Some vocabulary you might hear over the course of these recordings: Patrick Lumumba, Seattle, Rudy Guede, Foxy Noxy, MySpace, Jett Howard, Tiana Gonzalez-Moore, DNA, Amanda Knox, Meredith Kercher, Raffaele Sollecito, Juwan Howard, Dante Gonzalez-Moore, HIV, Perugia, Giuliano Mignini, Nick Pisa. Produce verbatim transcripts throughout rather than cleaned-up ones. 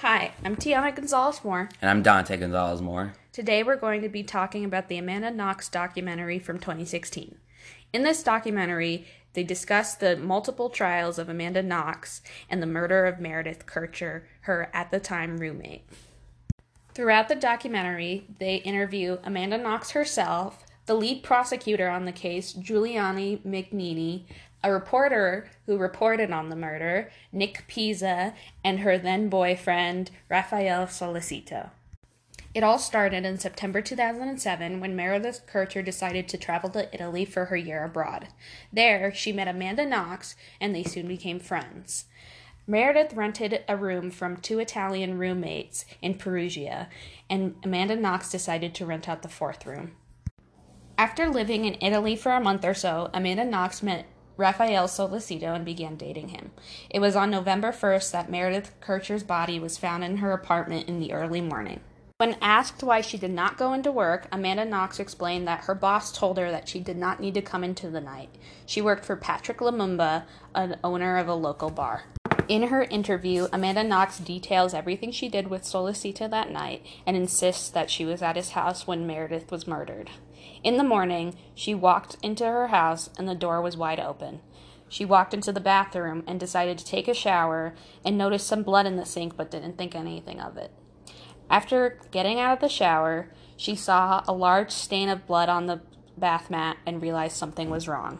Hi, I'm Tiana Gonzalez-Moore. And I'm Dante Gonzalez-Moore. Today we're going to be talking about the Amanda Knox documentary from twenty sixteen. In this documentary, they discuss the multiple trials of Amanda Knox and the murder of Meredith Kercher, her at the time roommate. Throughout the documentary, they interview Amanda Knox herself, the lead prosecutor on the case, Giuliano Mignini, a reporter who reported on the murder, Nick Pisa, and her then-boyfriend, Raffaele Sollecito. It all started in September two thousand seven when Meredith Kercher decided to travel to Italy for her year abroad. There, she met Amanda Knox, and they soon became friends. Meredith rented a room from two Italian roommates in Perugia, and Amanda Knox decided to rent out the fourth room. After living in Italy for a month or so, Amanda Knox met Raffaele Sollecito and began dating him. It was on November first that Meredith Kercher's body was found in her apartment in the early morning. When asked why she did not go into work, Amanda Knox explained that her boss told her that she did not need to come into the night. She worked for Patrick Lumumba, an owner of a local bar. In her interview, Amanda Knox details everything she did with Sollecito that night and insists that she was at his house when Meredith was murdered. In the morning, she walked into her house and the door was wide open. She walked into the bathroom and decided to take a shower and noticed some blood in the sink but didn't think anything of it. After getting out of the shower, she saw a large stain of blood on the bath mat and realized something was wrong.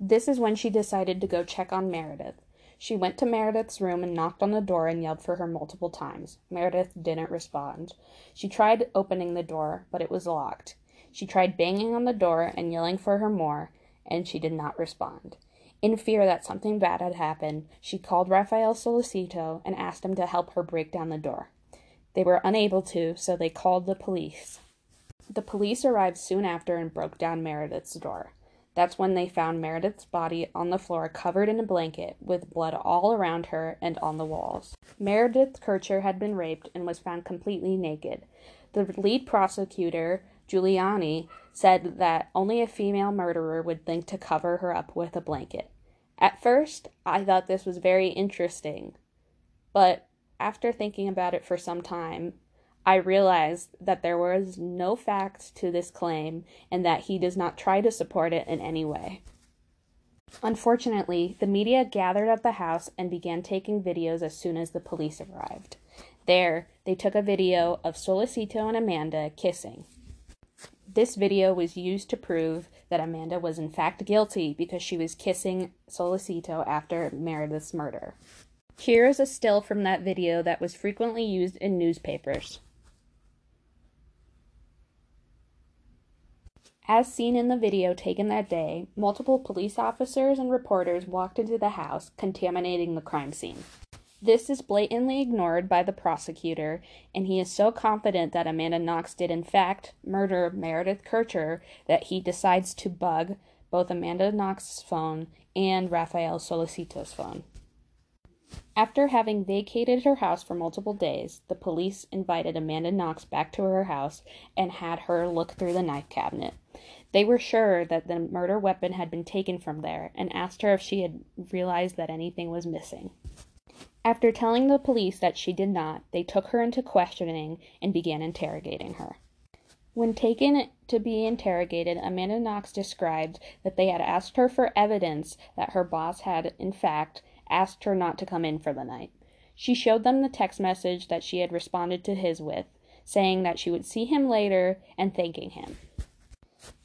This is when she decided to go check on Meredith. She went to Meredith's room and knocked on the door and yelled for her multiple times. Meredith didn't respond. She tried opening the door, but it was locked. She tried banging on the door and yelling for her more, and she did not respond. In fear that something bad had happened, she called Raffaele Sollecito and asked him to help her break down the door. They were unable to, so they called the police. The police arrived soon after and broke down Meredith's door. That's when they found Meredith's body on the floor covered in a blanket with blood all around her and on the walls. Meredith Kercher had been raped and was found completely naked. The lead prosecutor, Giuliani, said that only a female murderer would think to cover her up with a blanket. At first, I thought this was very interesting, but after thinking about it for some time, I realized that there was no fact to this claim and that he does not try to support it in any way. Unfortunately, the media gathered at the house and began taking videos as soon as the police arrived. There, they took a video of Sollecito and Amanda kissing. This video was used to prove that Amanda was in fact guilty because she was kissing Sollecito after Meredith's murder. Here is a still from that video that was frequently used in newspapers. As seen in the video taken that day, multiple police officers and reporters walked into the house, contaminating the crime scene. This is blatantly ignored by the prosecutor, and he is so confident that Amanda Knox did in fact murder Meredith Kercher that he decides to bug both Amanda Knox's phone and Raffaele Sollecito's phone. After having vacated her house for multiple days, the police invited Amanda Knox back to her house and had her look through the knife cabinet. They were sure that the murder weapon had been taken from there and asked her if she had realized that anything was missing. After telling the police that she did not, they took her into questioning and began interrogating her. When taken to be interrogated, Amanda Knox described that they had asked her for evidence that her boss had, in fact, asked her not to come in for the night. She showed them the text message that she had responded to his with, saying that she would see him later and thanking him.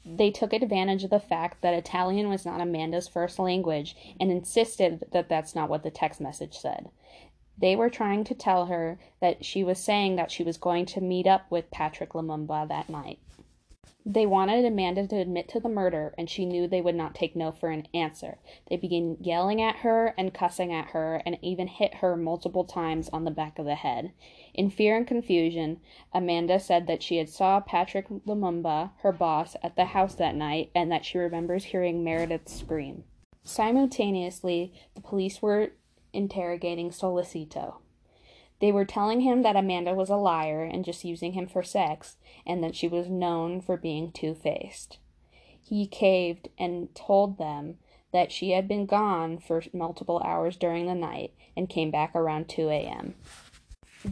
They took advantage of the fact that Italian was not Amanda's first language and insisted that that's not what the text message said. They were trying to tell her that she was saying that she was going to meet up with Patrick Lumumba that night. They wanted Amanda to admit to the murder, and she knew they would not take no for an answer. They began yelling at her and cussing at her and even hit her multiple times on the back of the head. In fear and confusion, Amanda said that she had saw Patrick Lumumba, her boss, at the house that night and that she remembers hearing Meredith scream. Simultaneously, the police were interrogating Sollecito. They were telling him that Amanda was a liar and just using him for sex, and that she was known for being two-faced. He caved and told them that she had been gone for multiple hours during the night and came back around two a.m.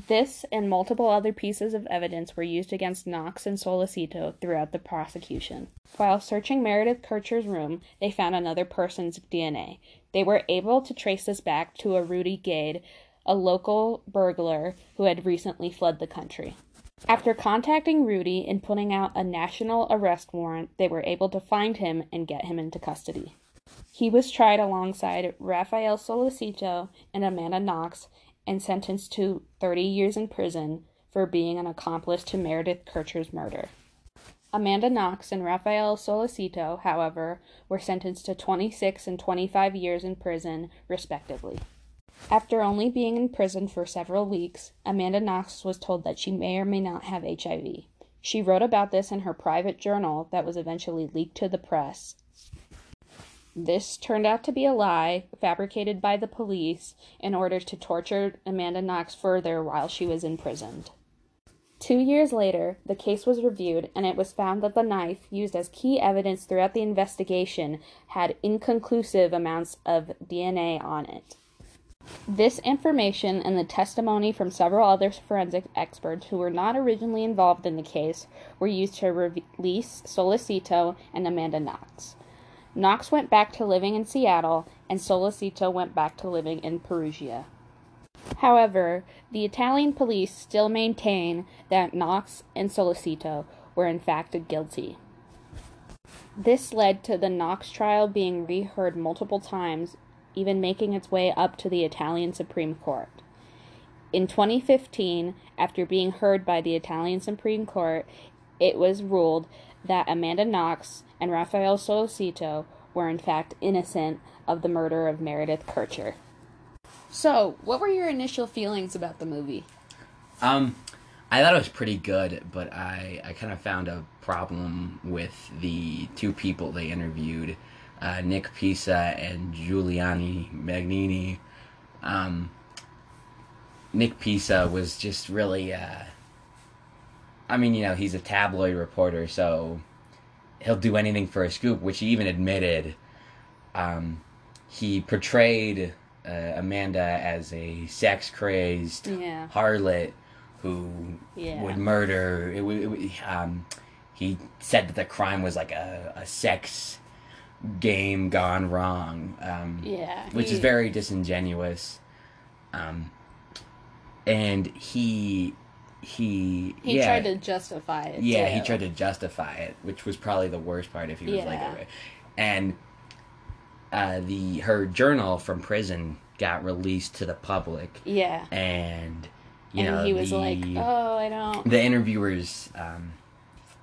This and multiple other pieces of evidence were used against Knox and Sollecito throughout the prosecution. While searching Meredith Kercher's room, they found another person's D N A. They were able to trace this back to a Rudy Guede, a local burglar who had recently fled the country. After contacting Rudy and putting out a national arrest warrant, they were able to find him and get him into custody. He was tried alongside Raffaele Sollecito and Amanda Knox, and sentenced to thirty years in prison for being an accomplice to Meredith Kercher's murder. Amanda Knox and Raffaele Sollecito, however, were sentenced to twenty-six and twenty-five years in prison, respectively. After only being in prison for several weeks, Amanda Knox was told that she may or may not have H I V. She wrote about this in her private journal that was eventually leaked to the press. This turned out to be a lie fabricated by the police in order to torture Amanda Knox further while she was imprisoned. Two years later, the case was reviewed, and it was found that the knife used as key evidence throughout the investigation had inconclusive amounts of D N A on it. This information and the testimony from several other forensic experts who were not originally involved in the case were used to release Sollecito and Amanda Knox. Knox went back to living in Seattle, and Sollecito went back to living in Perugia. However, the Italian police still maintain that Knox and Sollecito were in fact guilty. This led to the Knox trial being reheard multiple times, even making its way up to the Italian Supreme Court. In twenty fifteen, after being heard by the Italian Supreme Court, it was ruled that Amanda Knox and Raffaele Sollecito were in fact innocent of the murder of Meredith Kercher. So, what were your initial feelings about the movie? Um, I thought it was pretty good, but I, I kind of found a problem with the two people they interviewed, uh, Nick Pisa and Giuliano Mignini. Um, Nick Pisa was just really... Uh, I mean, you know, he's a tabloid reporter, so he'll do anything for a scoop, which he even admitted. Um, he portrayed uh, Amanda as a sex-crazed yeah. harlot who yeah. would murder. It, it, um, he said that the crime was like a, a sex game gone wrong, um, yeah, which he... is very disingenuous. Um, and he... He he yeah, tried to justify it. Yeah, too. He tried to justify it, which was probably the worst part. If he was yeah. like, a, and uh, the her journal from prison got released to the public. Yeah, and you and know he was the, like, oh, I don't. The interviewers, um,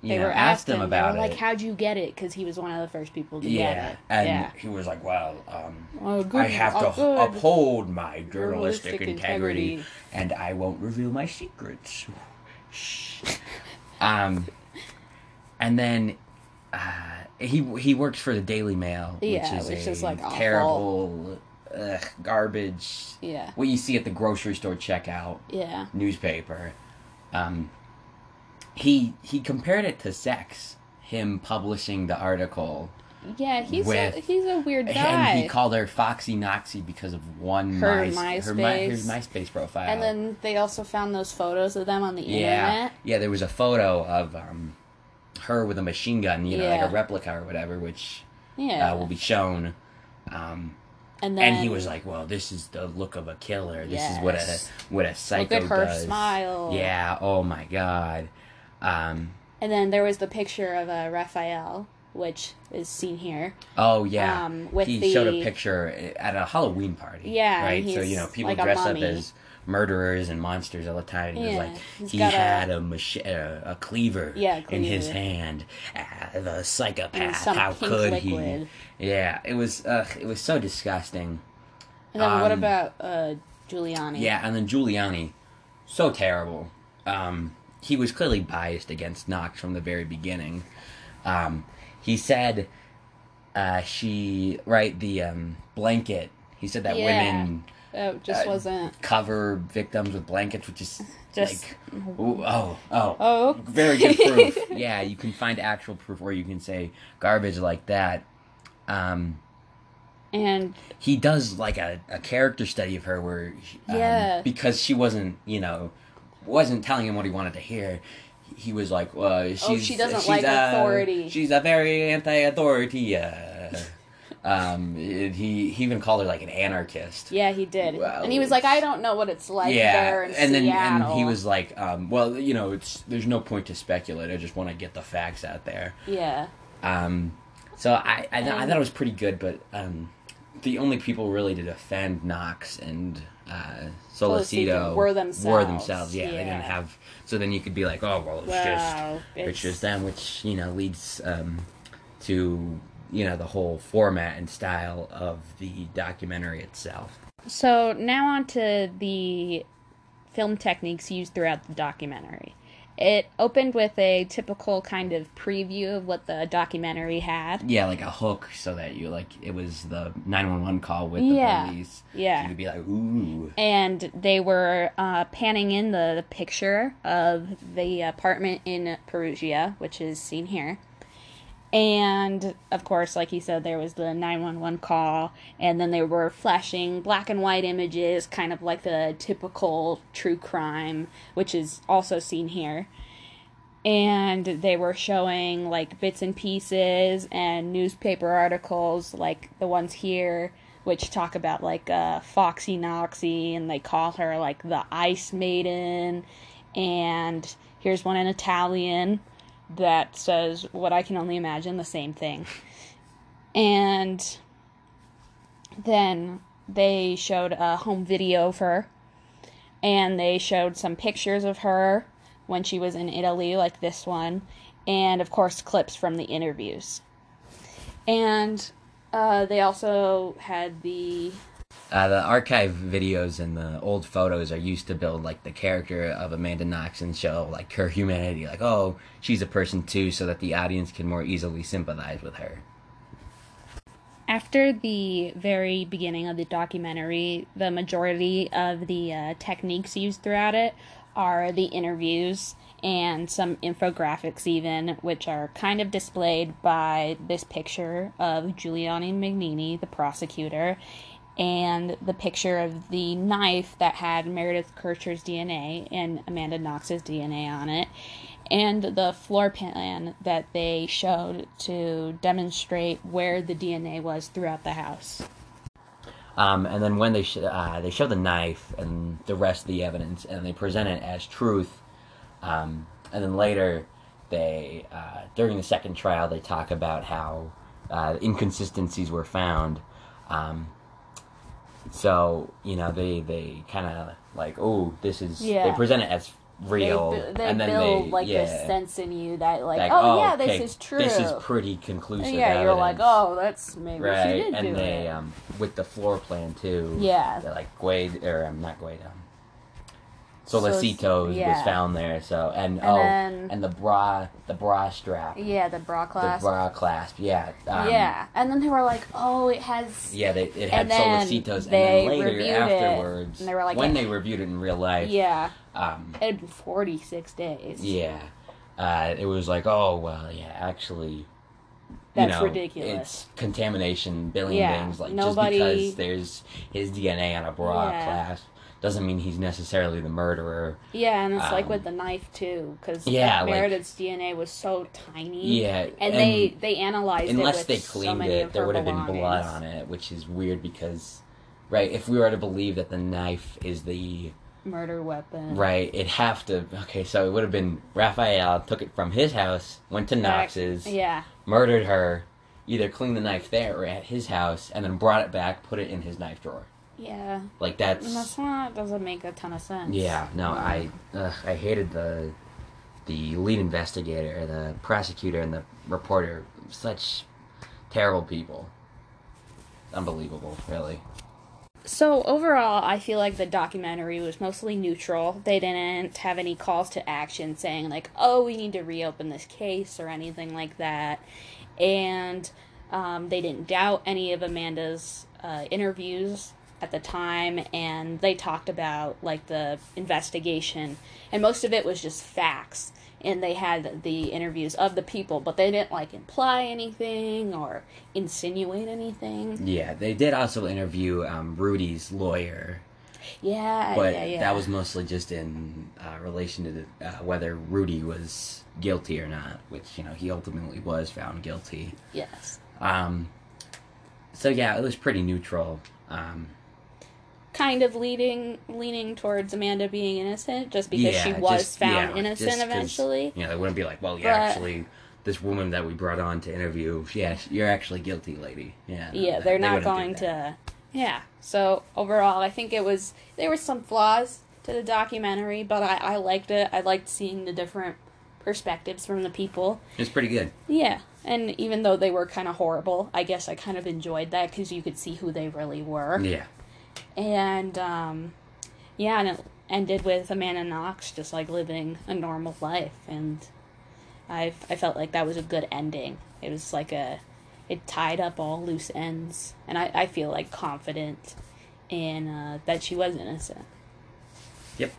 you they know, were asked him about it. Like, how'd you get it? Because he was one of the first people to yeah. get it. And yeah, and he was like, well, um, oh, good, I have oh, to good. uphold my journalistic, journalistic integrity. integrity. And I won't reveal my secrets. Shh. um, and then uh, he he works for the Daily Mail, yeah, which is which a is like terrible ugh, garbage. Yeah, what you see at the grocery store checkout. Yeah, newspaper. Um, he he compared it to sex. Him publishing the article. Yeah, he's with, a, he's a weird guy. And he called her Foxy Noxy because of one her my, MySpace her, my, her MySpace profile. And then they also found those photos of them on the yeah. internet. Yeah, there was a photo of um, her with a machine gun, you know, yeah. like a replica or whatever, which yeah. uh, will be shown. Um, and then and he was like, "Well, this is the look of a killer. This yes. is what a what a psycho does." Look at her does. smile. Yeah. Oh my God. Um, and then there was the picture of uh, Raphael, which is seen here. Oh, yeah. Um, with he the... showed a picture at a Halloween party. Yeah. Right? So, you know, people like dress up as murderers and monsters all the time. And yeah. It was like, he had a, a, mach- uh, a cleaver yeah, in his hand. Uh, the psychopath. How could liquid. he? Yeah. It was uh, it was so disgusting. And then um, what about uh, Giuliani? Yeah, and then Giuliani. So terrible. Um, he was clearly biased against Knox from the very beginning. Um... He said uh, she, right, the um, blanket. He said that yeah. women oh, just uh, wasn't. cover victims with blankets, which is just... like, ooh, oh, oh, oh, very good proof. Yeah, you can find actual proof, or you can say garbage like that. Um, And he does like a, a character study of her where, um, yeah. because she wasn't, you know, wasn't telling him what he wanted to hear. He was like, well, she's, oh, she doesn't she's like a, authority. She's a very anti-authority. Uh, um, it, he, he even called her like an anarchist. Yeah, he did. Well, and he was like, I don't know what it's like yeah. there in and Seattle. Then, and he was like, um, well, you know, it's there's no point to speculate. I just want to get the facts out there. Yeah. Um. So I I, I thought it was pretty good, but um, the only people really to defend Knox and... Uh, Sollecito were themselves. Were themselves, yeah, yeah. They didn't have... So then you could be like, oh, well, it's wow, just... It's... it's just them, which, you know, leads um, to, you know, the whole format and style of the documentary itself. So now on to the film techniques used throughout the documentary. It opened with a typical kind of preview of what the documentary had. Yeah, like a hook so that you, like, it was the nine one one call with the yeah, police. Yeah. So you'd be like, ooh. And they were uh, panning in the, the picture of the apartment in Perugia, which is seen here. And, of course, like he said, there was the nine one one call, and then they were flashing black and white images, kind of like the typical true crime, which is also seen here. And they were showing, like, bits and pieces and newspaper articles, like the ones here, which talk about, like, uh, Foxy Noxy, and they call her, like, the Ice Maiden. And here's one in Italian that says what I can only imagine, the same thing. And then they showed a home video of her, and they showed some pictures of her when she was in Italy, like this one, and of course clips from the interviews. And uh, they also had the... Uh, the archive videos and the old photos are used to build, like, the character of Amanda Knox and show, like, her humanity. Like, oh, she's a person, too, so that the audience can more easily sympathize with her. After the very beginning of the documentary, the majority of the uh, techniques used throughout it are the interviews and some infographics, even, which are kind of displayed by this picture of Giuliano Mignini, the prosecutor, and the picture of the knife that had Meredith Kercher's D N A and Amanda Knox's D N A on it, and the floor plan that they showed to demonstrate where the D N A was throughout the house. Um, and then when they sh- uh, they show the knife and the rest of the evidence, and they present it as truth, um, and then later, they uh, during the second trial, they talk about how uh, inconsistencies were found. Um, So, you know, they, they kind of, like, oh, this is, yeah. they present it as real. They, they and then build, they, like, yeah. this sense in you that, like, like oh, oh, yeah, okay, this is true. This is pretty conclusive Yeah, evidence. You're like, oh, that's, maybe right. she did and do they, it. Right, um, and with the floor plan, too. Yeah. They're like, Guede, or, um, not Guede, um, Sollecito so, yeah. was found there, so, and, and oh, then, and the bra, the bra strap. Yeah, the bra clasp. The bra clasp, yeah. Um, yeah, and then they were like, oh, it has... Yeah, they, it had Sollecito's, and then later, afterwards, it, they were like, when it, they reviewed it in real life... Yeah, um, it had been forty-six days. Yeah, uh, it was like, oh, well, yeah, actually... That's you know, ridiculous. It's contamination, billion yeah, things, like, nobody, just because there's his D N A on a bra yeah. clasp. Doesn't mean he's necessarily the murderer. Yeah, and it's um, like with the knife, too, because yeah, like, Meredith's D N A was so tiny. Yeah. And, and they, they analyzed unless it with they cleaned so many it, of there would have been blood on it, which is weird because, right, if we were to believe that the knife is the... murder weapon. Right, it'd have to... Okay, so it would have been Raphael took it from his house, went to Knox's, yeah. murdered her, either cleaned the knife there or at his house, and then brought it back, put it in his knife drawer. Yeah. Like, that's... That's not... doesn't make a ton of sense. Yeah, no, I... Uh, I hated the... the lead investigator, the prosecutor, and the reporter. Such terrible people. Unbelievable, really. So, overall, I feel like the documentary was mostly neutral. They didn't have any calls to action saying, like, oh, we need to reopen this case or anything like that. And um, they didn't doubt any of Amanda's uh, interviews at the time, and they talked about, like, the investigation, and most of it was just facts, and they had the interviews of the people, but they didn't, like, imply anything or insinuate anything. Yeah, they did also interview um, Rudy's lawyer. Yeah, but yeah, yeah. That was mostly just in uh, relation to the, uh, whether Rudy was guilty or not, which, you know, he ultimately was found guilty. Yes. Um. So, yeah, it was pretty neutral. Um, kind of leading, leaning towards Amanda being innocent, just because yeah, she was just, found yeah, innocent eventually. Yeah, you know, they wouldn't be like, well, yeah, but, actually, this woman that we brought on to interview, yeah, you're actually guilty, lady. Yeah, no, yeah, that, they're not they going to... Yeah, so overall, I think it was, there were some flaws to the documentary, but I, I liked it. I liked seeing the different perspectives from the people. It was pretty good. Yeah, and even though they were kind of horrible, I guess I kind of enjoyed that because you could see who they really were. Yeah. And, um, yeah, and it ended with Amanda Knox just, like, living a normal life, and I I felt like that was a good ending. It was like a... It tied up all loose ends, and I, I feel, like, confident in uh, that she was innocent. Yep.